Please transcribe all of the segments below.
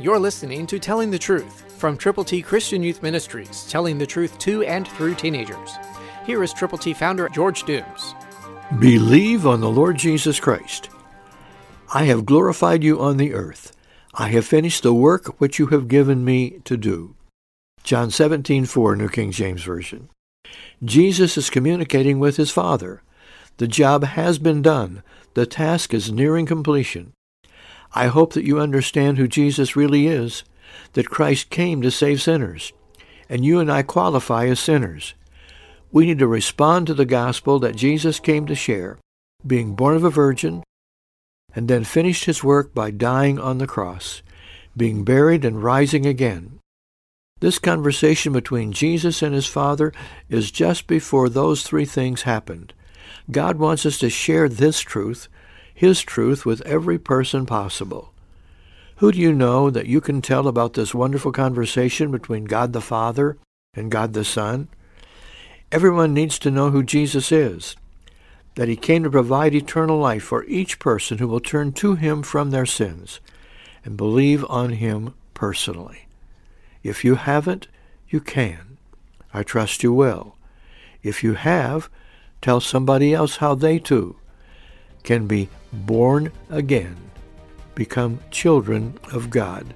You're listening to Telling the Truth from Triple T Christian Youth Ministries, telling the truth to and through teenagers. Here is Triple T founder George Dooms. Believe on the Lord Jesus Christ. I have glorified you on the earth. I have finished the work which you have given me to do. John 17:4, New King James Version. Jesus is communicating with his Father. The job has been done. The task is nearing completion. I hope that you understand who Jesus really is, that Christ came to save sinners, and you and I qualify as sinners. We need to respond to the gospel that Jesus came to share, being born of a virgin, and then finished his work by dying on the cross, being buried and rising again. This conversation between Jesus and his Father is just before those three things happened. God wants us to share this truth, his truth, with every person possible. Who do you know that you can tell about this wonderful conversation between God the Father and God the Son? Everyone needs to know who Jesus is, that he came to provide eternal life for each person who will turn to him from their sins and believe on him personally. If you haven't, you can. I trust you will. If you have, tell somebody else how they too can be born again, become children of God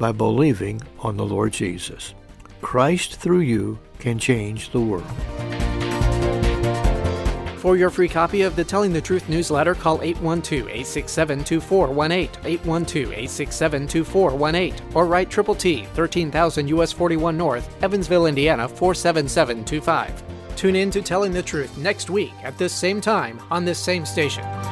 by believing on the Lord Jesus. Christ through you can change the world. For your free copy of the Telling the Truth newsletter, call 812-867-2418, 812-867-2418, or write Triple T, 13,000 U.S. 41 North, Evansville, Indiana, 47725. Tune in to Telling the Truth next week at this same time on this same station.